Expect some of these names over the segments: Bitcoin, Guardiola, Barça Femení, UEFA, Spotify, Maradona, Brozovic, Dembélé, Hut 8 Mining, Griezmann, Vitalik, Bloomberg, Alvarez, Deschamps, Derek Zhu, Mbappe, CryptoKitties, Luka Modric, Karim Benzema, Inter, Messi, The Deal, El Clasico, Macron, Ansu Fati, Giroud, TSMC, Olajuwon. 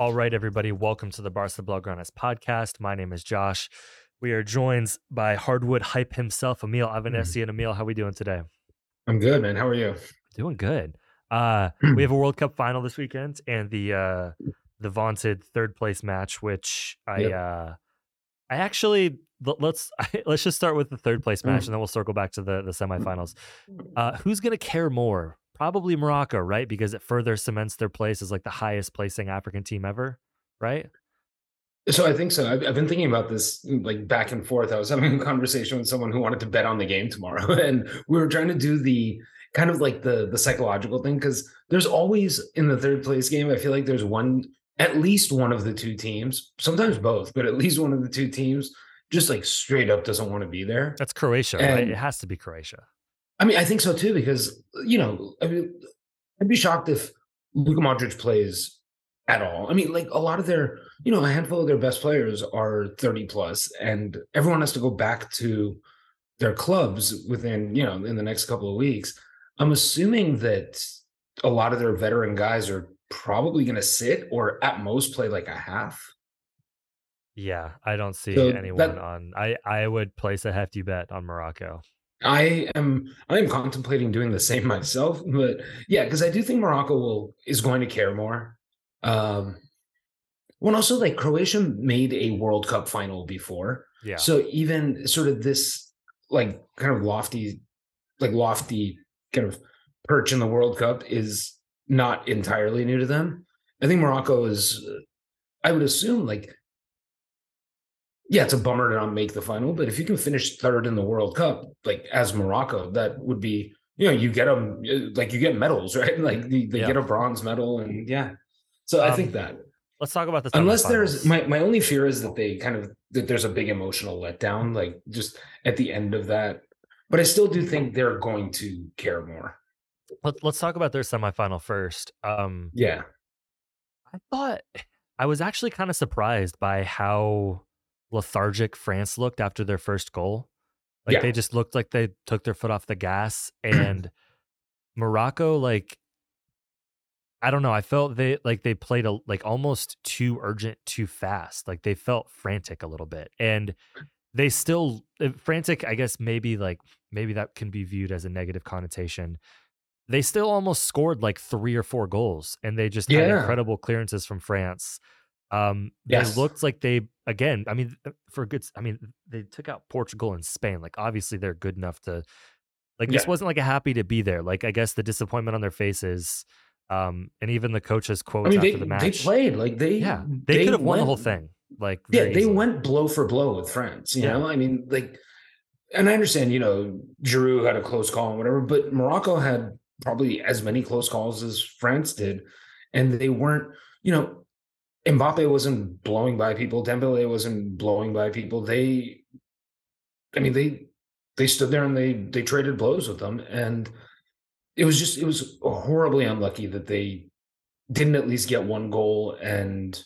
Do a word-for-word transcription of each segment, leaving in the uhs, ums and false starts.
All right, everybody, welcome to the Barca Blaugranas podcast. My name is Josh. We are joined by Hardwood Hype himself, Emil Avinesi. Mm. And Emil, how are we doing today? I'm good, man. How are you? Doing good. Uh, we have a World Cup final this weekend and the uh, the vaunted third place match, which I yep. uh, I actually let's let's just start with the third place match mm. and then we'll circle back to the the semifinals. Uh, who's gonna care more? Probably Morocco, right? Because it further cements their place as like the highest placing African team ever, right? So I think so. I've, I've been thinking about this like back and forth. I was having a conversation with someone who wanted to bet on the game tomorrow. And we were trying to do the kind of like the, the psychological thing, because there's always in the third place game, I feel like there's one, at least one of the two teams, sometimes both, but at least one of the two teams just like straight up doesn't want to be there. That's Croatia, and, right? It has to be Croatia. I mean, I think so too, because, you know, I mean, I'd be shocked if Luka Modric plays at all. I mean, like a lot of their, you know, a handful of their best players are thirty plus, and everyone has to go back to their clubs within, you know, in the next couple of weeks. I'm assuming that a lot of their veteran guys are probably going to sit or at most play like a half. Yeah, I don't see so anyone that, on. I, I would place a hefty bet on Morocco. I am I am contemplating doing the same myself, but yeah, because I do think Morocco will is going to care more. Um, well, also like Croatia made a World Cup final before, yeah. So even sort of this like kind of lofty, like lofty kind of perch in the World Cup is not entirely new to them. I think Morocco is, I would assume like. Yeah, it's a bummer to not make the final, but if you can finish third in the World Cup, like as Morocco, that would be, you know, you get them, like you get medals, right? Like they, they yeah. get a bronze medal, and yeah. So um, I think that. Let's talk about this. Unless there's, my, my only fear is that they kind of, that there's a big emotional letdown, like just at the end of that. But I still do think they're going to care more. Let, let's talk about their semifinal first. Um, yeah. I thought, I was actually kind of surprised by how lethargic France looked after their first goal. Like yeah. they just looked like they took their foot off the gas, and Morocco, like, I don't know. I felt they like they played a, like almost too urgent, too fast. Like they felt frantic a little bit, and they still frantic. I guess maybe like maybe that can be viewed as a negative connotation. They still almost scored like three or four goals, and they just yeah. had incredible clearances from France. Um, they yes. looked like they, again, I mean, for good, I mean, they took out Portugal and Spain. Like, obviously they're good enough to, like, yeah. this wasn't like a happy to be there. Like, I guess the disappointment on their faces, um, and even the coach's quotes I mean, after they, the match. They played, like they, yeah, they, they could have won the whole thing. Like, yeah, they went blow for blow with France, you yeah. know, I mean, like, and I understand, you know, Giroud had a close call and whatever, but Morocco had probably as many close calls as France did. And they weren't, you know, Mbappe wasn't blowing by people. Dembélé wasn't blowing by people. They, I mean, they, they stood there and they, they traded blows with them. And it was just, it was horribly unlucky that they didn't at least get one goal. And,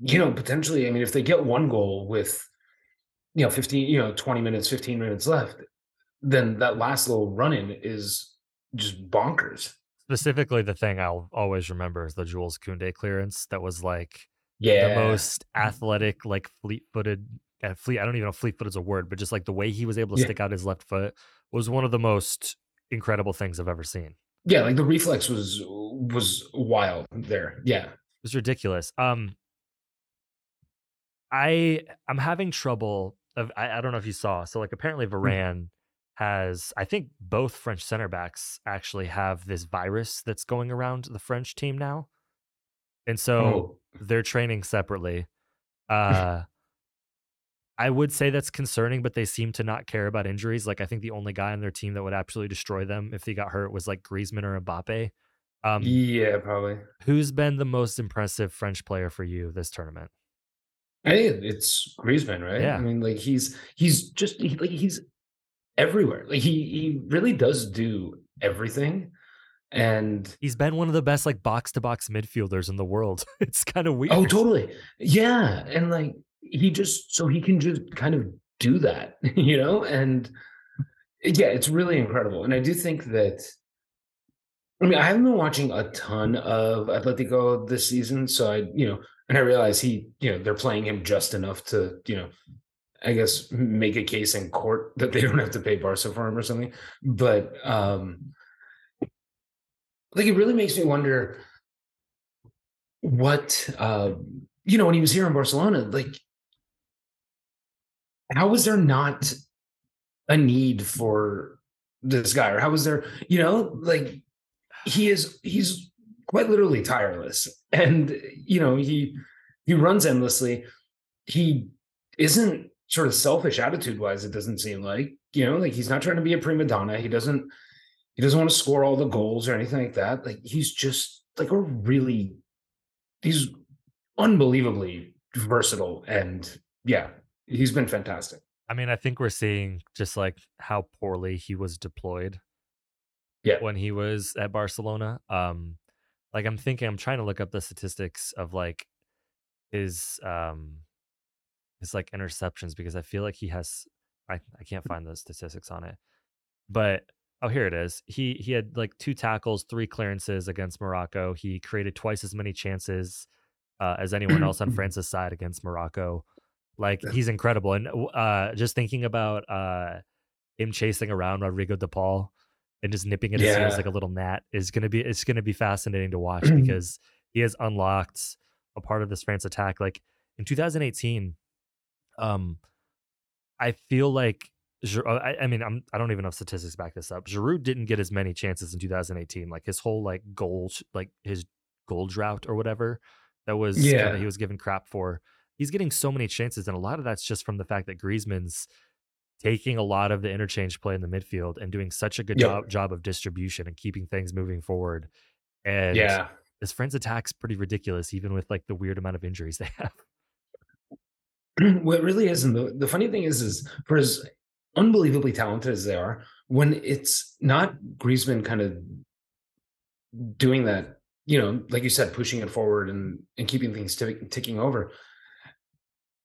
you know, potentially, I mean, if they get one goal with, you know, fifteen, you know, twenty minutes, fifteen minutes left, then that last little run-in is just bonkers. Specifically, the thing I'll always remember is the Jules Koundé clearance that was like yeah. the most athletic, like fleet-footed, uh, fleet. I don't even know if fleet-footed is a word, but just like the way he was able to yeah. stick out his left foot was one of the most incredible things I've ever seen. Yeah, like the reflex was was wild there. Yeah, it was ridiculous. Um, I I'm having trouble. Of, I I don't know if you saw. So like apparently Varane. Mm-hmm. has, I think both French center backs actually have this virus that's going around the French team now. And so oh. they're training separately. Uh, I would say that's concerning, but they seem to not care about injuries. Like I think the only guy on their team that would absolutely destroy them if they got hurt was like Griezmann or Mbappe. Um, yeah, probably. Who's been the most impressive French player for you this tournament? I think it's Griezmann, right? Yeah. I mean, like he's, he's just he, like, he's, everywhere. Like he he really does do everything. And he's been one of the best like box to box midfielders in the world. It's kind of weird. Oh, totally. Yeah. And like he just so he can just kind of do that, you know? And yeah, it's really incredible. And I do think that I mean, I haven't been watching a ton of Atletico this season. So I, you know, and I realize he, you know, they're playing him just enough to, you know, I guess, make a case in court that they don't have to pay Barca for him or something. But um, like, it really makes me wonder what, uh, you know, when he was here in Barcelona, like, how was there not a need for this guy? Or how was there, you know, like he is, he's quite literally tireless. And, you know, he, he runs endlessly. He isn't, sort of selfish attitude wise, it doesn't seem like, you know, like he's not trying to be a prima donna. He doesn't, he doesn't want to score all the goals or anything like that. Like he's just like a really, he's unbelievably versatile. And yeah, he's been fantastic. I mean, I think we're seeing just like how poorly he was deployed yeah. when he was at Barcelona. Um, like I'm thinking, I'm trying to look up the statistics of like his, um, it's like interceptions because I feel like he has, I, I can't find those statistics on it, but, oh, here it is. He, he had like two tackles, three clearances against Morocco. He created twice as many chances uh, as anyone else on France's side against Morocco. Like he's incredible. And uh, just thinking about uh, him chasing around Rodrigo DePaul and just nipping at his yeah. heels like a little gnat is going to be, it's going to be fascinating to watch because he has unlocked a part of this France attack. Like in two thousand eighteen, Um, I feel like I, I mean I'm I don't even know if statistics back this up. Giroud didn't get as many chances in two thousand eighteen. Like his whole like goal like his goal drought or whatever that was yeah. that he was given crap for. He's getting so many chances, and a lot of that's just from the fact that Griezmann's taking a lot of the interchange play in the midfield and doing such a good yep. job job of distribution and keeping things moving forward. And yeah, his friend's attack's pretty ridiculous, even with like the weird amount of injuries they have. What really isn't the, the funny thing is, is for as unbelievably talented as they are, when it's not Griezmann kind of doing that, you know, like you said, pushing it forward and, and keeping things t- ticking over.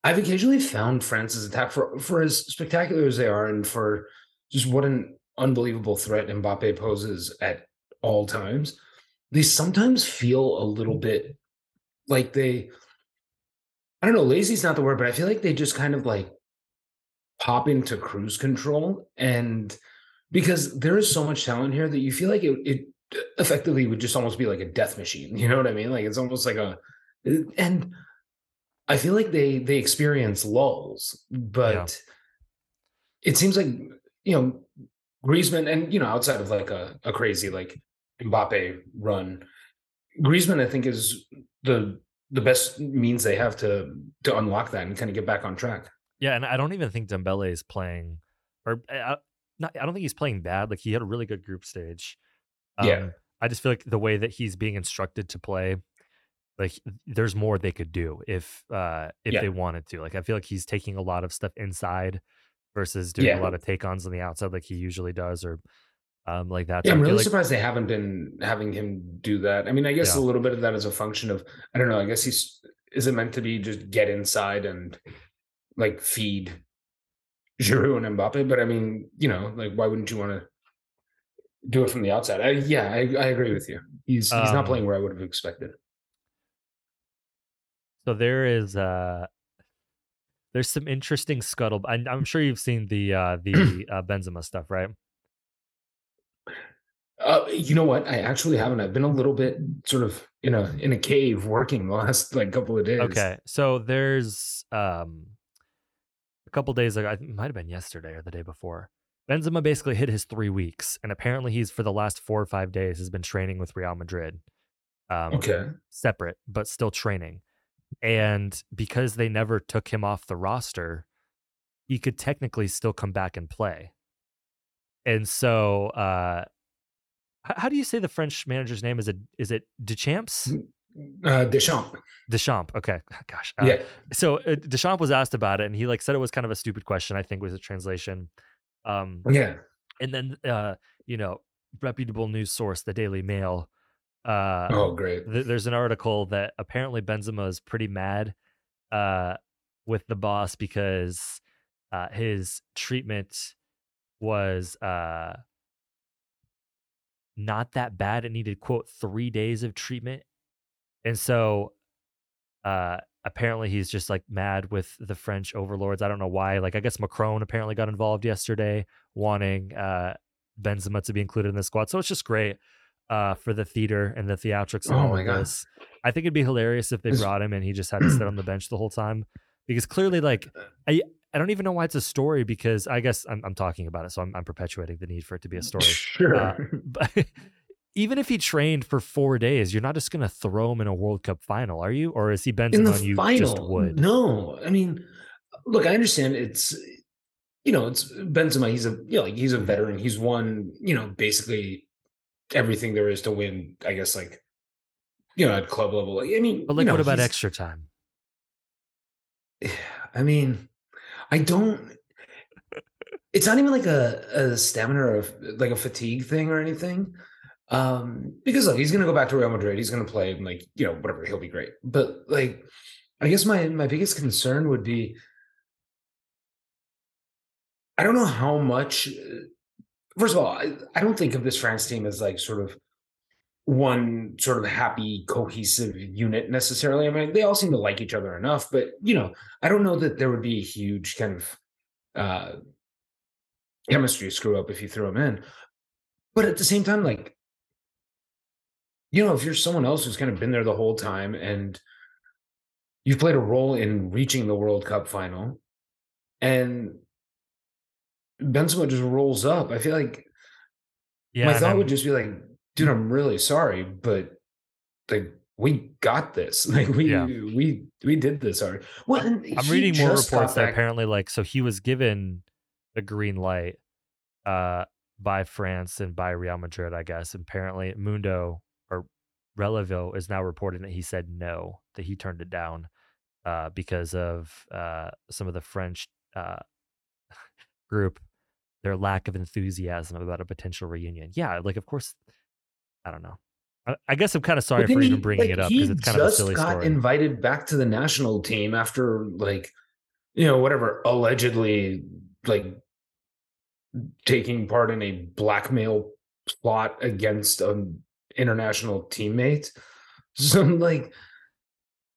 I've occasionally found France's attack for, for as spectacular as they are and for just what an unbelievable threat Mbappe poses at all times. They sometimes feel a little bit like they... I don't know, lazy is not the word, but I feel like they just kind of like pop into cruise control. And because there is so much talent here that you feel like it, it effectively would just almost be like a death machine. You know what I mean? Like it's almost like a And I feel like they they experience lulls, but yeah. It seems like, you know, Griezmann and, you know, outside of like a, a crazy like Mbappe run, Griezmann, I think, is the the best means they have to to unlock that and kind of get back on track. Yeah, and I don't even think Dembélé is playing, or I, not, I don't think he's playing bad. Like, he had a really good group stage. Um, yeah, I just feel like the way that he's being instructed to play, like there's more they could do if uh, if yeah. they wanted to. Like, I feel like he's taking a lot of stuff inside versus doing yeah. a lot of take-ons on the outside, like he usually does, or um, like that. Yeah, so I'm really like, surprised they haven't been having him do that. I mean, I guess yeah. a little bit of that is a function of, I don't know, I guess he's, is it meant to be just get inside and like feed Giroud and Mbappe? But I mean, you know, like, why wouldn't you want to do it from the outside? I, yeah, I, I agree with you. He's he's um, not playing where I would have expected. So there is uh, there's some interesting scuttle. I, I'm sure you've seen the uh, the uh, Benzema stuff, right? Uh, you know what? I actually haven't. I've been a little bit sort of in a in a cave working the last like couple of days. Okay, so there's um, a couple days ago. It might have been yesterday or the day before. Benzema basically hit his three weeks, and apparently he's, for the last four or five days, has been training with Real Madrid. Um, okay. Separate, but still training. And because they never took him off the roster, he could technically still come back and play. And so, uh, how do you say the French manager's name? Is it, is it Deschamps? Uh, Deschamps. Deschamps. Okay. Gosh. Uh, yeah. So uh, Deschamps was asked about it, and he like said it was kind of a stupid question, I think was the translation. Um, yeah. And then, uh, you know, reputable news source, the Daily Mail. Uh, oh, great. Th- there's an article that apparently Benzema is pretty mad uh, with the boss because uh, his treatment was uh, not that bad. It needed, quote, three days of treatment. And so uh, apparently he's just like mad with the French overlords. I don't know why. Like, I guess Macron apparently got involved yesterday wanting uh, Benzema to be included in the squad. So it's just great. Uh, for the theater and the theatrics. And oh my gosh. I think it'd be hilarious if they brought him and he just had to sit on the bench the whole time, because clearly, like, I I don't even know why it's a story, because I guess I'm I'm talking about it. So I'm, I'm perpetuating the need for it to be a story. Sure. Uh, but even if he trained for four days, you're not just going to throw him in a World Cup final, are you? Or is he Benzema on you final, just would? No, I mean, look, I understand it's, you know, it's Benzema. He's a, you know, like, he's a veteran. He's won, you know, basically everything there is to win, I guess, like, you know, at club level. I mean, but like, you know, what about extra time? I mean, I don't, it's not even like a, a stamina or a, like a fatigue thing or anything. Um, because look, he's going to go back to Real Madrid. He's going to play, like, you know, whatever, he'll be great. But like, I guess my, my biggest concern would be, I don't know how much. First of all, I, I don't think of this France team as like sort of one sort of happy, cohesive unit necessarily. I mean, they all seem to like each other enough, but, you know, I don't know that there would be a huge kind of uh, chemistry screw up if you threw them in. But at the same time, like, you know, if you're someone else who's kind of been there the whole time and you've played a role in reaching the World Cup final, and Benzema just rolls up, I feel like, yeah, my thought would just be like, dude, I'm really sorry, but like, we got this. Like, we yeah. we we did this already. Well, and I'm reading more reports that apparently, like, so he was given the green light uh, by France and by Real Madrid, I guess. Apparently, Mundo or Relevo is now reporting that he said no, that he turned it down uh, because of uh, some of the French uh, group, their lack of enthusiasm about a potential reunion. Yeah, like, of course, I don't know. I, I guess I'm kind of sorry for he, even bringing like, it up because it's kind of a silly story. He just got invited back to the national team after, like, you know, whatever, allegedly, like, taking part in a blackmail plot against an international teammate. So, like,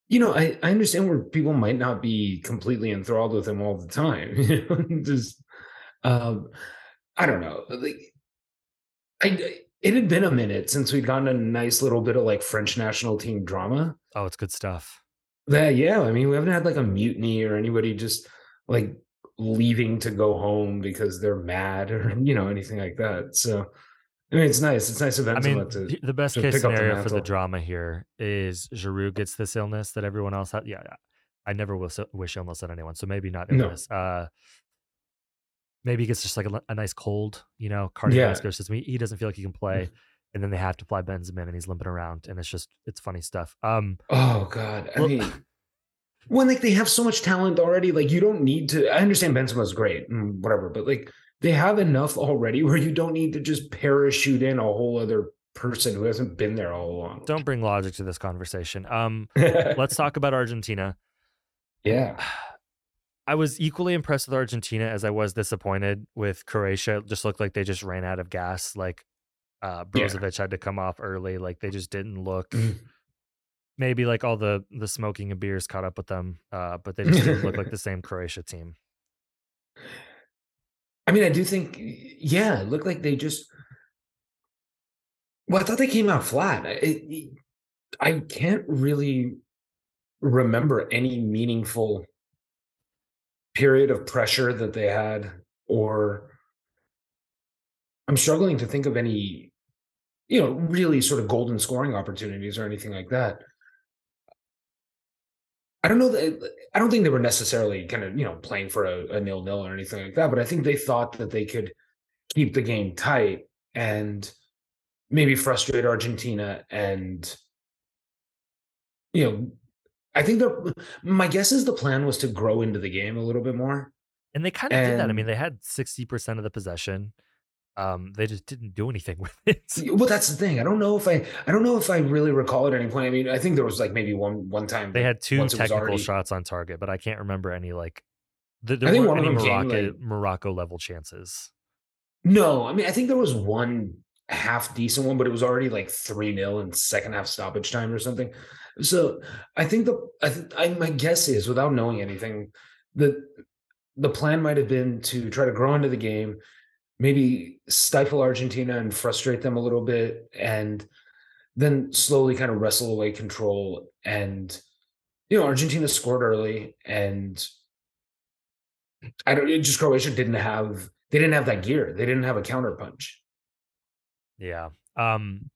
you know, I, I understand where people might not be completely enthralled with him all the time. You know, just... Um, I don't know. Like, I, It had been a minute since we'd gotten a nice little bit of like French national team drama. Oh, it's good stuff. That, yeah, I mean, we haven't had like a mutiny or anybody just like leaving to go home because they're mad or, you know, anything like that. So, I mean, it's nice. It's nice of Benzema I mean, to the best to case scenario the for the drama here is Giroud gets this illness that everyone else had. Yeah, I never will wish illness on anyone, so maybe not illness. No. Uh, maybe he gets just like a, a nice cold, you know, cardiovascular yeah. system. He, he doesn't feel like he can play, and then they have to fly Benzema in and he's limping around, and it's just, it's funny stuff. Um, oh, God. I well, mean, when like they have so much talent already, like you don't need to, I understand Benzema's great and whatever, but like they have enough already where you don't need to just parachute in a whole other person who hasn't been there all along. Don't bring logic to this conversation. Um, let's talk about Argentina. Yeah. I was equally impressed with Argentina as I was disappointed with Croatia. It just looked like they just ran out of gas. Like uh, Brozovic yeah. had to come off early. Like they just didn't look. Maybe like all the the smoking of beers caught up with them, uh, but they just didn't look like the same Croatia team. I mean, I do think, yeah, it looked like they just. Well, I thought they came out flat. It, it, I can't really remember any meaningful period of pressure that they had, or I'm struggling to think of any, you know, really sort of golden scoring opportunities or anything like that. I don't know that, I don't think they were necessarily kind of, you know, playing for a, a nil-nil or anything like that, but I think they thought that they could keep the game tight and maybe frustrate Argentina. And, you know, I think the my guess is the plan was to grow into the game a little bit more. And they kind of and, did that. I mean, they had sixty percent of the possession. Um, they just didn't do anything with it. Well, that's the thing. I don't know if I I don't know if I really recall at any point. I mean, I think there was like maybe one one time. They had two technical already... shots on target, but I can't remember any like the, there I think weren't one any of them Morocco, came, like, Morocco level chances. No, I mean, I think there was one half decent one, but it was already like three nil in second half stoppage time or something. So I think the I, th- I my guess is, without knowing anything, that the plan might have been to try to grow into the game, maybe stifle Argentina and frustrate them a little bit, and then slowly kind of wrestle away control. And you know, Argentina scored early, and I don't. It just Croatia didn't have they didn't have that gear. They didn't have a counterpunch. Yeah. Um.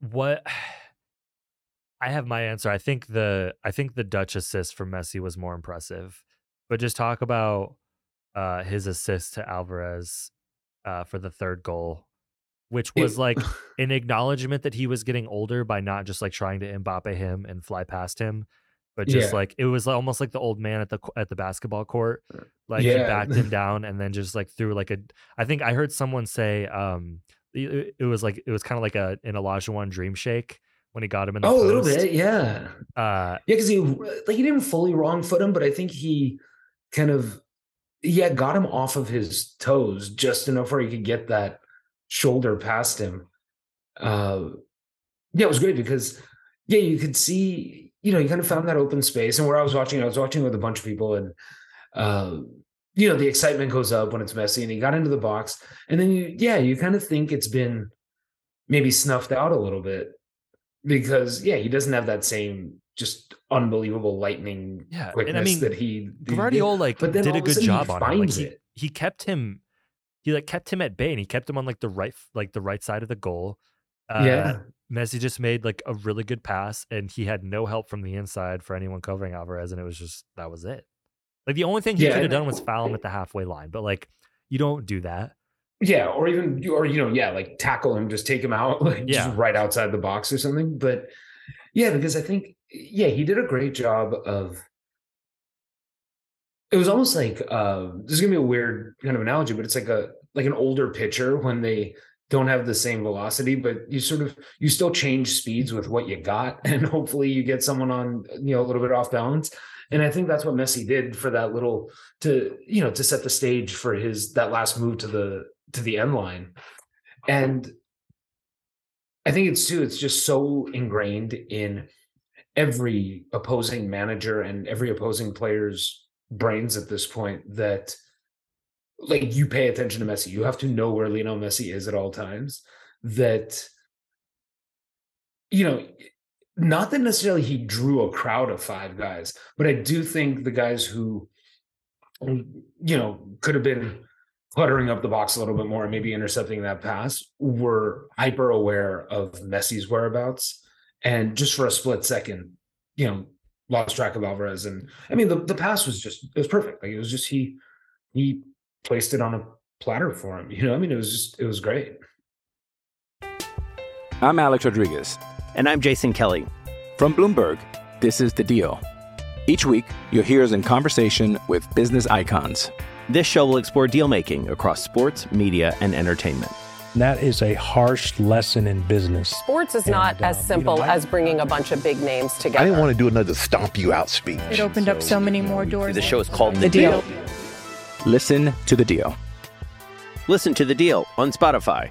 What. I have my answer. I think the I think the Dutch assist from Messi was more impressive, but just talk about uh, his assist to Alvarez uh, for the third goal, which was like an acknowledgement that he was getting older by not just like trying to Mbappe him and fly past him, but just yeah. like it was almost like the old man at the at the basketball court, like yeah. he backed him down and then just like threw like a. I think I heard someone say um, it, it was like it was kind of like a an Olajuwon dream shake. When he got him in the oh, post. A little bit, yeah, uh, yeah, because he like he didn't fully wrong foot him, but I think he kind of yeah got him off of his toes just enough where he could get that shoulder past him. Uh, yeah, it was great because yeah, you could see you know you kind of found that open space, and where I was watching, I was watching with a bunch of people, and uh, you know the excitement goes up when it's Messi, and he got into the box, and then you yeah you kind of think it's been maybe snuffed out a little bit. Because yeah, he doesn't have that same just unbelievable lightning yeah. quickness and I mean, that he. he Guardiola like did a good job on him. Like, he, he kept him, he like kept him at bay, and he kept him on like the right, like the right side of the goal. Uh, yeah, Messi just made like a really good pass, and he had no help from the inside for anyone covering Alvarez, and it was just that was it. Like the only thing he yeah, could have done was foul him at the halfway line, but like you don't do that. Yeah, or even, or, you know, yeah, like tackle him, just take him out, like yeah. just right outside the box or something. But yeah, because I think, yeah, he did a great job of, it was almost like, uh, this is going to be a weird kind of analogy, but it's like a, like an older pitcher when they don't have the same velocity, but you sort of, you still change speeds with what you got. And hopefully you get someone on, you know, a little bit off balance. And I think that's what Messi did for that little, to, you know, to set the stage for his, that last move to the, to the end line. And I think it's too, it's just so ingrained in every opposing manager and every opposing player's brains at this point that like you pay attention to Messi. You have to know where Lionel Messi is at all times. That, you know, not that necessarily he drew a crowd of five guys, but I do think the guys who, you know, could have been cluttering up the box a little bit more and maybe intercepting that pass were hyper aware of Messi's whereabouts. And just for a split second, you know, lost track of Alvarez. And I mean, the, the pass was just, it was perfect. Like it was just, he, he placed it on a platter for him. You know, I mean, it was just, it was great. I'm Alex Rodriguez. And I'm Jason Kelly. From Bloomberg, this is The Deal. Each week, you'll hear us in conversation with business icons. This show will explore deal-making across sports, media, and entertainment. That is a harsh lesson in business. Sports is and, not as uh, simple you know, I, as bringing a bunch of big names together. I didn't want to do another stomp you out speech. It opened so, up so many more doors. The show is called The, the deal. deal. Listen to The Deal. Listen to The Deal on Spotify.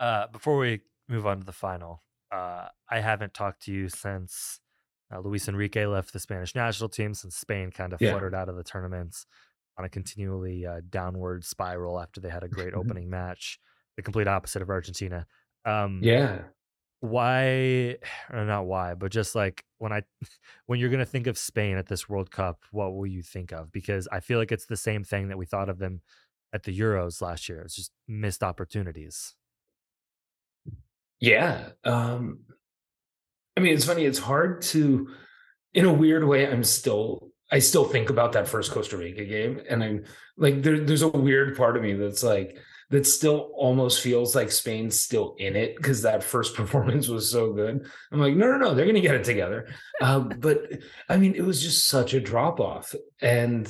Uh, before we move on to the final, uh, I haven't talked to you since uh, Luis Enrique left the Spanish national team, since Spain kind of yeah. fluttered out of the tournaments on a continually uh, downward spiral after they had a great opening match, the complete opposite of Argentina. Um, yeah. Why, or not why, but just like when I, when you're going to think of Spain at this World Cup, what will you think of? Because I feel like it's the same thing that we thought of them at the Euros last year. It's just missed opportunities. Yeah. Um, I mean, it's funny. It's hard to, in a weird way, I'm still, I still think about that first Costa Rica game. And I'm like, there, there's a weird part of me that's like, that still almost feels like Spain's still in it because that first performance was so good. I'm like, no, no, no, they're going to get it together. Uh, but I mean, it was just such a drop off. And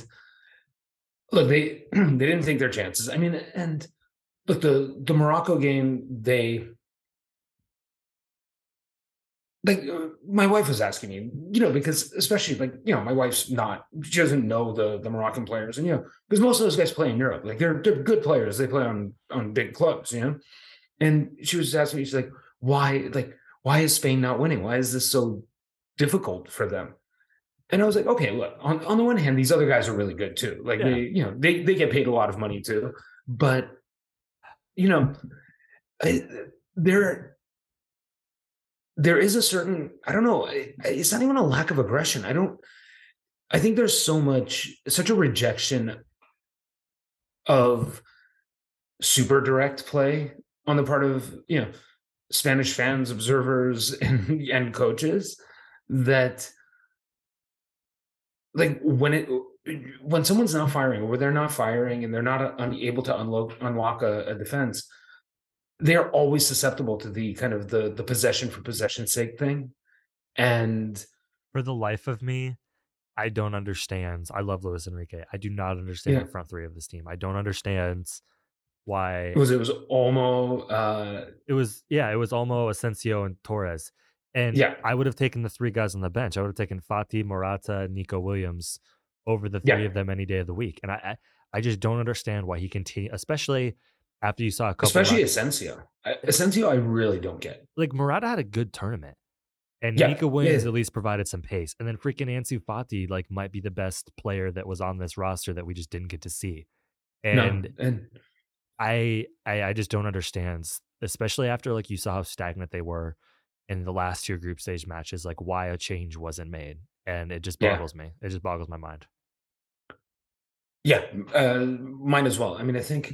look, they, they didn't take their chances. I mean, and look, the, the Morocco game, they, like my wife was asking me, you know, because especially like, you know, my wife's not, she doesn't know the, the Moroccan players. And, you know, because most of those guys play in Europe, like they're, they're good players. They play on, on big clubs, you know? And she was asking me, she's like, why, like, why is Spain not winning? Why is this so difficult for them? And I was like, okay, look, on, on the one hand, these other guys are really good too. Like yeah. they, you know, they, they get paid a lot of money too, but you know, I, they're, there is a certain, I don't know, it's not even a lack of aggression. I don't, I think there's so much, such a rejection of super direct play on the part of, you know, Spanish fans, observers, and, and coaches that like when it, when someone's not firing or they're not firing and they're not unable to unlock, unlock a, a defense, they are always susceptible to the kind of the, the possession for possession's sake thing. And for the life of me, I don't understand. I love Luis Enrique. I do not understand yeah. the front three of this team. I don't understand why it was, it was Olmo. Uh, it was, yeah, it was Olmo, Asensio, and Torres. And yeah. I would have taken the three guys on the bench. I would have taken Fati, Morata, and Nico Williams over the three yeah. of them any day of the week. And I, I, I just don't understand why he continues, especially after you saw a couple, especially of Asensio, Asensio, I really don't get. Like Morata had a good tournament, and yeah, Nico Williams yeah. at least provided some pace, and then freaking Ansu Fati like might be the best player that was on this roster that we just didn't get to see, and, no. and I, I I just don't understand, especially after like you saw how stagnant they were in the last two group stage matches, like why a change wasn't made, and it just boggles yeah. me. It just boggles my mind. Yeah, uh, mine as well. I mean, I think.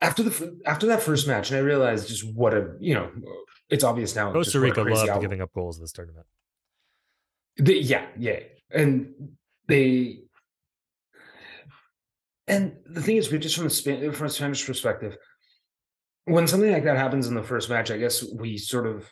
After the after that first match, and I realized just what a, you know, it's obvious now. Costa Rica loved giving up goals this tournament. They, yeah, yeah. And they, and the thing is, we just from a, Span, from a Spanish perspective, when something like that happens in the first match, I guess we sort of,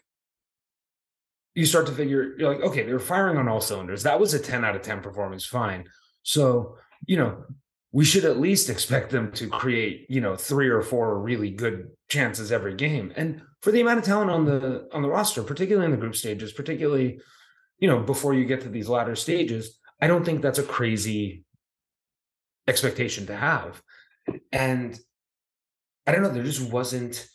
you start to figure, you're like, okay, they were firing on all cylinders. That was a ten out of ten performance, fine. So you know, we should at least expect them to create, you know, three or four really good chances every game. And for the amount of talent on the on the roster, particularly in the group stages, particularly, you know, before you get to these latter stages, I don't think that's a crazy expectation to have. And I don't know, there just wasn't,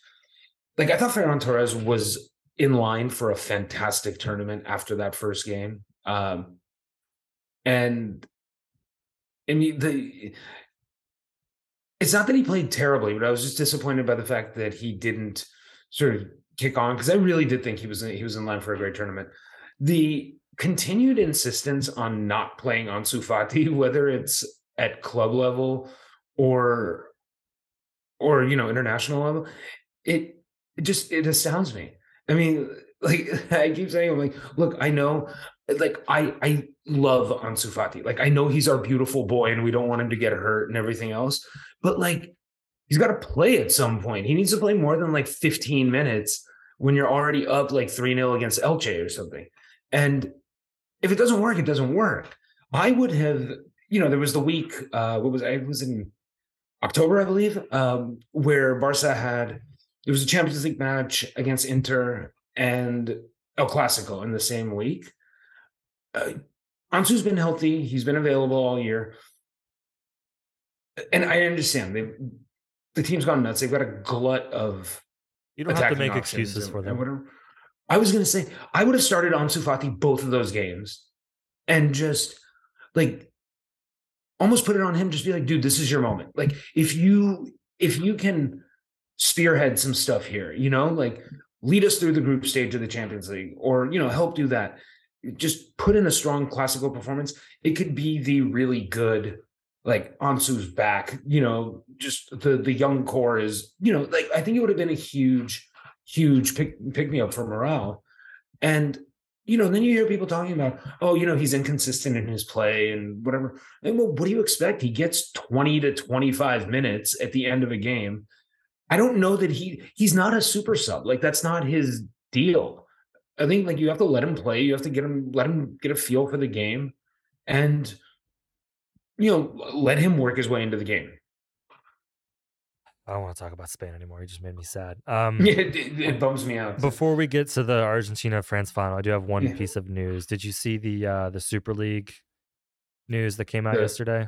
like, I thought Ferran Torres was in line for a fantastic tournament after that first game. Um, and I mean, the, it's not that he played terribly, but I was just disappointed by the fact that he didn't sort of kick on, because I really did think he was in, he was in line for a great tournament. The continued insistence on not playing Ansu Fati, whether it's at club level or, or you know, international level, it, it just it astounds me. I mean, like I keep saying, I'm like, look, I know. Like, I I love Ansu Fati. Like, I know he's our beautiful boy and we don't want him to get hurt and everything else. But, like, he's got to play at some point. He needs to play more than, like, fifteen minutes when you're already up, like, three nil against Elche or something. And if it doesn't work, it doesn't work. I would have, you know, there was the week, uh, what was I was in October, I believe, um, where Barca had, it was a Champions League match against Inter and El Clasico in the same week. Uh, Ansu's been healthy. He's been available all year. And I understand. They, the team's gone nuts. They've got a glut of You don't have to make excuses and, for them. I was going to say, I would have started Ansu Fati both of those games and just, like, almost put it on him. Just be like, dude, this is your moment. Like, if you if you can spearhead some stuff here, you know, like, lead us through the group stage of the Champions League or, you know, help do that. Just put in a strong classical performance. It could be the really good, like, Ansu's back, you know, just the, the young core is, you know, like, I think it would have been a huge, huge pick, pick me up for morale. And, you know, then you hear people talking about, oh, you know, he's inconsistent in his play and whatever. And well, what do you expect? He gets twenty to twenty-five minutes at the end of a game. I don't know that he, he's not a super sub. Like, that's not his deal. I think, like, you have to let him play. You have to get him, let him get a feel for the game, and, you know, let him work his way into the game. I don't want to talk about Spain anymore. You just made me sad. Um, yeah, it, it bums me out. Before we get to the Argentina-France final, I do have one yeah. piece of news. Did you see the uh, the Super League news that came out the, yesterday?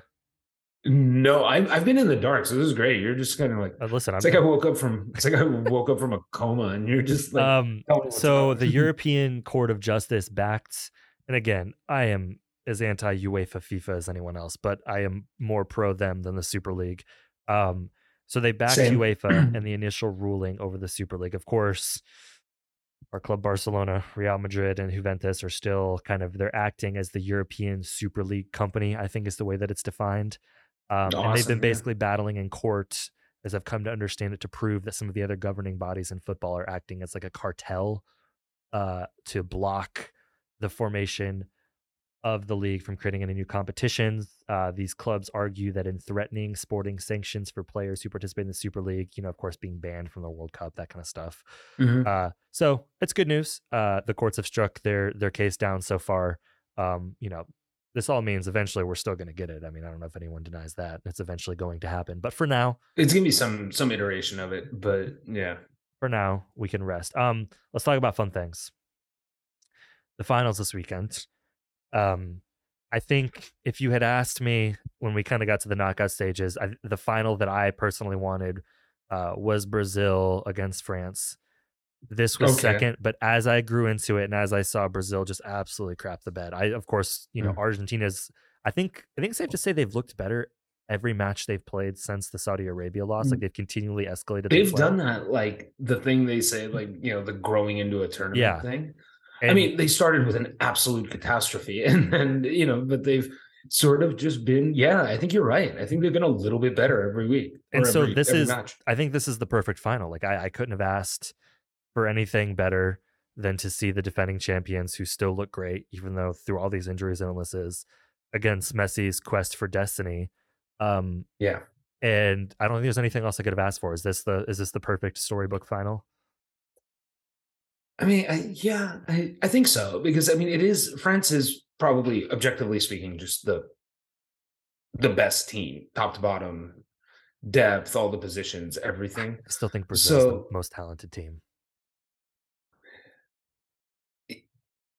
No, I've I've been in the dark, so this is great. You're just kind of like, uh, listen. It's I'm like gonna... I woke up from it's like I woke up from a coma, and you're just like. Um, so the European Court of Justice backed, and again, I am as anti UEFA FIFA as anyone else, but I am more pro them than the Super League. Um, so they backed Same. UEFA and the initial ruling over the Super League. Of course, our club Barcelona, Real Madrid, and Juventus are still kind of they're acting as the European Super League company. I think is the way that it's defined. Um, awesome, and they've been basically man. battling in court, as I've come to understand it, to prove that some of the other governing bodies in football are acting as like a cartel uh, to block the formation of the league from creating any new competitions. Uh, these clubs argue that in threatening sporting sanctions for players who participate in the Super League, you know, of course, being banned from the World Cup, that kind of stuff. Mm-hmm. Uh, so it's good news. Uh, the courts have struck their their case down so far. Um, you know, this all means eventually we're still going to get it. I mean, I don't know if anyone denies that. It's eventually going to happen. But for now, it's going to be some some iteration of it. But yeah, for now, we can rest. Um, let's talk about fun things. The finals this weekend. Um, I think if you had asked me when we kind of got to the knockout stages, I, the final that I personally wanted uh, was Brazil against France. This was okay. second, but as I grew into it and as I saw Brazil just absolutely crap the bed, I, of course, you know, mm. Argentina's, I think, I think it's safe to say they've looked better every match they've played since the Saudi Arabia loss. Like they've continually escalated. They've done that. Like the thing they say, like, you know, the growing into a tournament yeah. thing. And I mean, they started with an absolute catastrophe and then, you know, but they've sort of just been, yeah, I think you're right. I think they've been a little bit better every week. And so every, this every is, match. I think this is the perfect final. Like I, I couldn't have asked for anything better than to see the defending champions who still look great, even though through all these injuries and illnesses against Messi's quest for destiny. Um, yeah. And I don't think there's anything else I could have asked for. Is this the, is this the perfect storybook final? I mean, I, yeah, I, I think so. Because I mean, it is, France is probably objectively speaking, just the the best team, top to bottom, depth, all the positions, everything. I still think Brazil's so, the most talented team.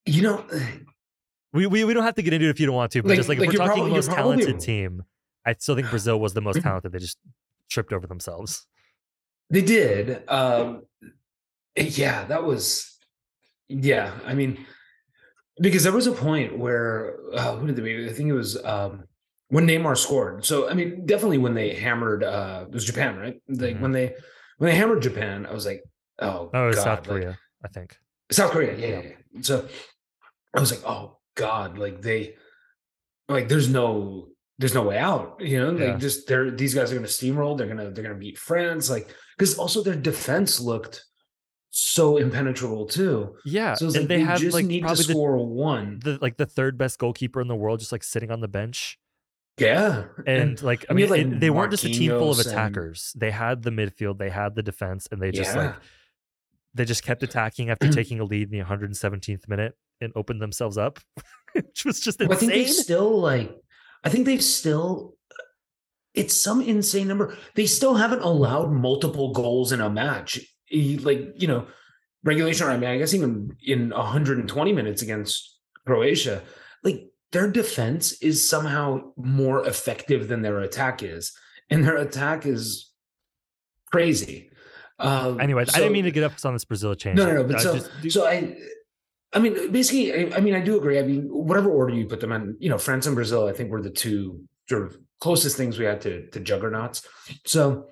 You know, we, we we don't have to get into it if you don't want to, but like, just like, like if we're talking probably, most talented probably... team, I still think Brazil was the most talented. They just tripped over themselves. They did. Um, yeah, that was, yeah. I mean, because there was a point where, uh, who did they be? I think it was um, when Neymar scored. So, I mean, definitely when they hammered, uh, it was Japan, right? Like mm-hmm. when they, when they hammered Japan, I was like, oh, oh it was God. South Korea, like, I think. South Korea. Yeah, yeah. yeah. So I was like, oh God, like they, like there's no, there's no way out, you know, like yeah. just they're, these guys are going to steamroll. They're going to, they're going to beat France. Like, cause also their defense looked so impenetrable too. Yeah. So it's and like, they, they have just like need to score the, one, the, like the third best goalkeeper in the world, just like sitting on the bench. Yeah. And, and like, I mean, like it, they weren't just a team full of attackers. And... They had the midfield, they had the defense, and they just yeah. like, they just kept attacking after taking a lead in the one hundred seventeenth minute and opened themselves up, which was just insane. I think they still like, I think they've still, it's some insane number. They still haven't allowed multiple goals in a match. Like, you know, regulation, I mean, I guess even in one hundred twenty minutes against Croatia, like their defense is somehow more effective than their attack is. And their attack is crazy. Um, anyway, so, I didn't mean to get up on this Brazil change. No, no, no. But I so, just, do- so I, I mean, basically, I, I mean, I do agree. I mean, whatever order you put them in, you know, France and Brazil, I think were the two sort of closest things we had to, to juggernauts. So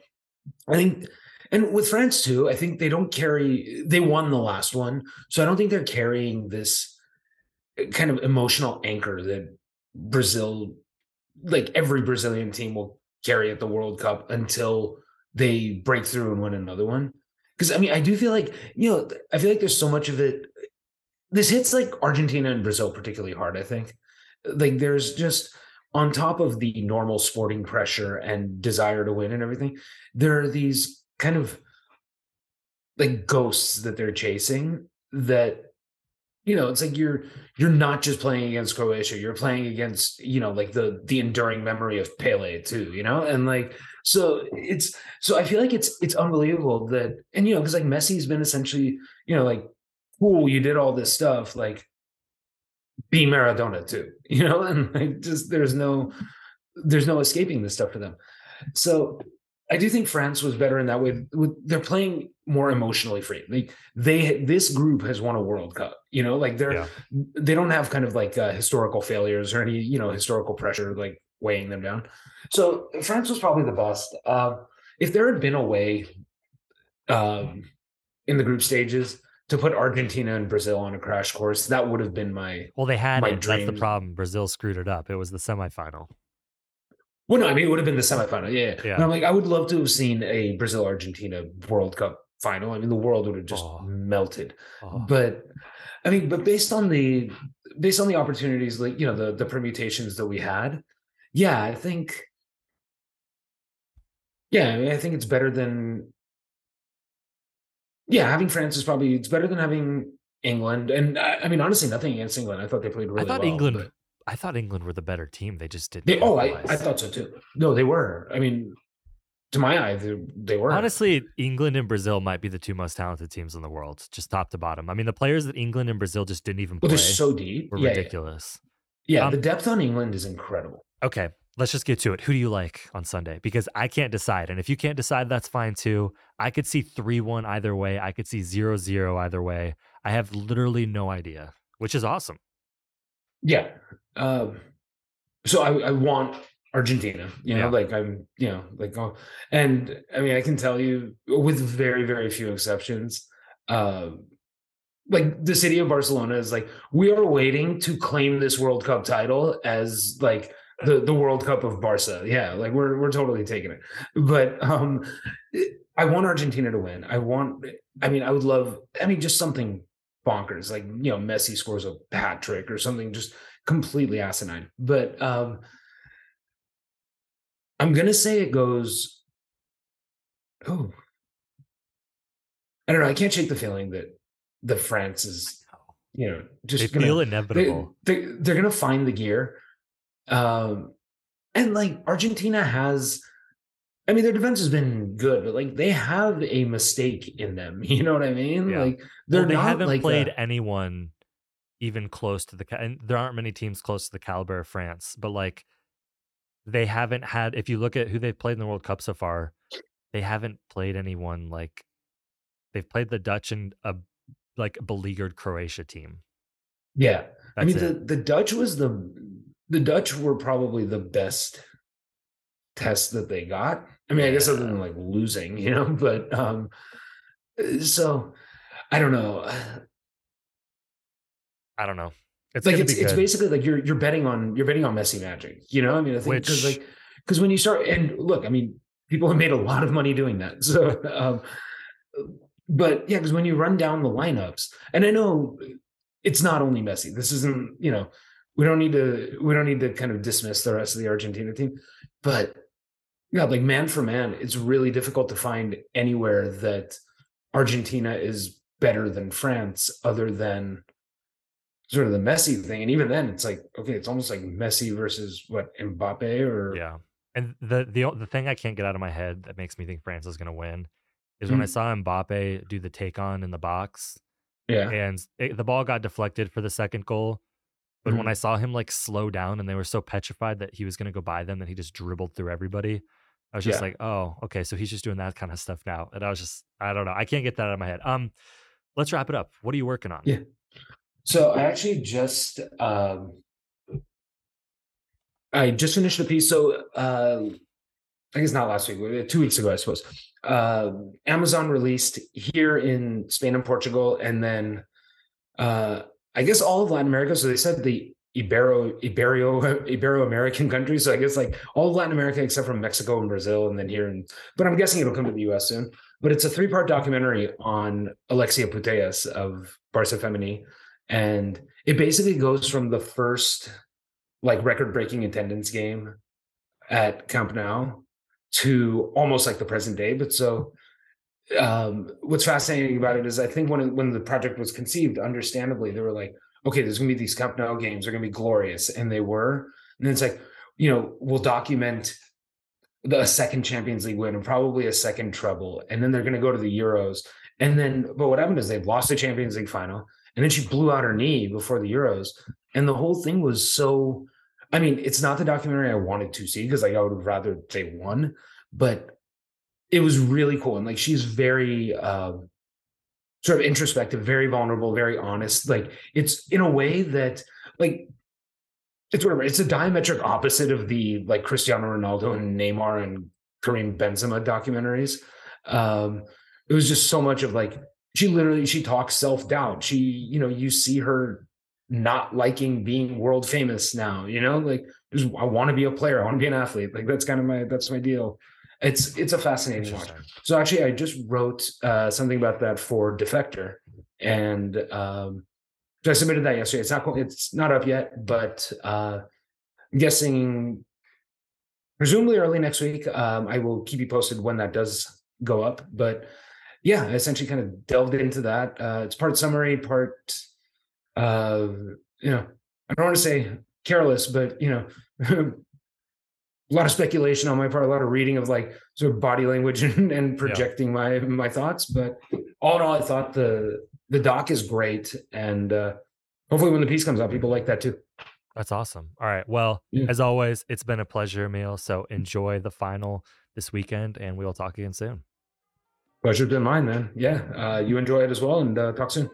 I think, and with France too, I think they don't carry, they won the last one. So I don't think they're carrying this kind of emotional anchor that Brazil, like every Brazilian team will carry at the World Cup until they break through and win another one. Because, I mean, I do feel like, you know, I feel like there's so much of it. This hits like Argentina and Brazil particularly hard, I think. Like there's just on top of the normal sporting pressure and desire to win and everything, there are these kind of like ghosts that they're chasing that, you know, it's like you're you're not just playing against Croatia, you're playing against, you know, like the the enduring memory of Pele too, you know? And like so it's so I feel like it's it's unbelievable that, and you know, because like Messi's been essentially, you know, like cool, you did all this stuff, like be Maradona too, you know, and like just there's no there's no escaping this stuff for them. So I do think France was better in that way. They're playing more emotionally free. Like they, this group has won a World Cup, you know, like they're, yeah. they don't have kind of like uh, historical failures or any, you know, historical pressure, like weighing them down. So France was probably the best. Uh, if there had been a way um, in the group stages to put Argentina and Brazil on a crash course, that would have been my, well, they had my it. Dream. That's the problem. Brazil screwed it up. It was the semifinal. Well, no, I mean, it would have been the semifinal. Yeah. yeah. And I'm like, I would love to have seen a Brazil-Argentina World Cup final. I mean, the world would have just oh. melted. Oh. But I mean, but based on the based on the opportunities, like, you know, the, the permutations that we had, yeah, I think. Yeah, I mean, I think it's better than. Yeah, having France is probably it's better than having England. And I, I mean, honestly, nothing against England. I thought they played really well. I thought well, England. But... I thought England were the better team. They just didn't. They, oh, I, I thought so too. No, they were. I mean, to my eye, they, they were. Honestly, England and Brazil might be the two most talented teams in the world, just top to bottom. I mean, the players that England and Brazil just didn't even play. Well, they're so deep. Were yeah, ridiculous. Yeah, yeah um, the depth on England is incredible. Okay, let's just get to it. Who do you like on Sunday? Because I can't decide. And if you can't decide, that's fine too. I could see three one either way. I could see zero zero either way. I have literally no idea, which is awesome. Yeah. Um, so I, I want Argentina, you know, yeah. like I'm, you know, like, oh, and I mean, I can tell you with very, very few exceptions, uh, like the city of Barcelona is like, we are waiting to claim this World Cup title as like the, the World Cup of Barca. Yeah. Like we're, we're totally taking it, but, um, I want Argentina to win. I want, I mean, I would love, I mean, just something bonkers, like, you know, Messi scores a hat trick or something, just completely asinine. But um, I'm going to say it goes, oh, I don't know. I can't shake the feeling that the France is, you know, just going to feel inevitable. They, they, they're going to find the gear. Um, And like Argentina has, I mean, their defense has been good, but like they have a mistake in them. You know what I mean? Yeah. Like they're well, they not haven't like played a, anyone even close to the, and there aren't many teams close to the caliber of France, but like they haven't had, if you look at who they've played in the World Cup so far, they haven't played anyone like they've played the Dutch and a like beleaguered Croatia team. Yeah. That's I mean, the, the Dutch was the, the Dutch were probably the best test that they got. I mean, I guess other than like losing, you know, but um, so I don't know. I don't know. It's like, it's, it's basically like you're, you're betting on, you're betting on Messi magic, you know? I mean, I think because like, because when you start and look, I mean, people have made a lot of money doing that. So, um, but yeah, because when you run down the lineups, and I know it's not only Messi, this isn't, you know, we don't need to, we don't need to kind of dismiss the rest of the Argentina team, but yeah, like man for man, it's really difficult to find anywhere that Argentina is better than France other than sort of the Messi thing. And even then it's like, okay, it's almost like Messi versus what, Mbappe or. Yeah. And the, the, the thing I can't get out of my head that makes me think France is going to win is when mm-hmm. I saw Mbappe do the take on in the box. Yeah. And it, the ball got deflected for the second goal. But mm-hmm. when I saw him like slow down and they were so petrified that he was going to go by them that he just dribbled through everybody, I was just yeah. like, oh, okay. So he's just doing that kind of stuff now. And I was just, I don't know. I can't get that out of my head. Um, let's wrap it up. What are you working on? Yeah. So I actually just, um, I just finished a piece. So uh, I guess not last week, two weeks ago, I suppose. Uh, Amazon released here in Spain and Portugal, and then uh, I guess all of Latin America. So they said the Ibero, Ibero, Ibero-American countries. So I guess like all of Latin America except from Mexico and Brazil, and then here. And but I'm guessing it'll come to the U S soon. But it's a three-part documentary on Alexia Putellas of Barça Femení, and it basically goes from the first like record-breaking attendance game at Camp Nou to almost like the present day. But so um, what's fascinating about it is I think when, it, when the project was conceived, understandably, they were like, okay, there's going to be these Camp Nou games. They're going to be glorious. And they were. And it's like, you know, we'll document the a second Champions League win and probably a second treble. And then they're going to go to the Euros. And then, but what happened is they've lost the Champions League final. And then she blew out her knee before the Euros. And the whole thing was so, I mean, it's not the documentary I wanted to see because like I would have rather they won, but it was really cool. And like, she's very um, sort of introspective, very vulnerable, very honest. Like it's in a way that like, it's whatever, it's a diametric opposite of the like Cristiano Ronaldo and Neymar and Karim Benzema documentaries. Um, it was just so much of like, she literally, she talks self-doubt. She, you know, you see her not liking being world famous now, you know, like just, I want to be a player. I want to be an athlete. Like that's kind of my, that's my deal. It's, it's a fascinating watch. So actually I just wrote uh, something about that for Defector. And um, so I submitted that yesterday. It's not, it's not up yet, but uh, I'm guessing presumably early next week. Um, I will keep you posted when that does go up, but yeah, I essentially kind of delved into that. Uh, it's part summary, part, Uh, you know, I don't want to say careless, but, you know, a lot of speculation on my part, a lot of reading of like sort of body language and, and projecting yeah. my my thoughts. But all in all, I thought the the doc is great. And uh, hopefully when the piece comes out, people like that too. That's awesome. All right. Well, yeah. as always, it's been a pleasure, Emil. So enjoy the final this weekend and we will talk again soon. Pleasure's been mine, man. Yeah. Uh, you enjoy it as well and uh, talk soon.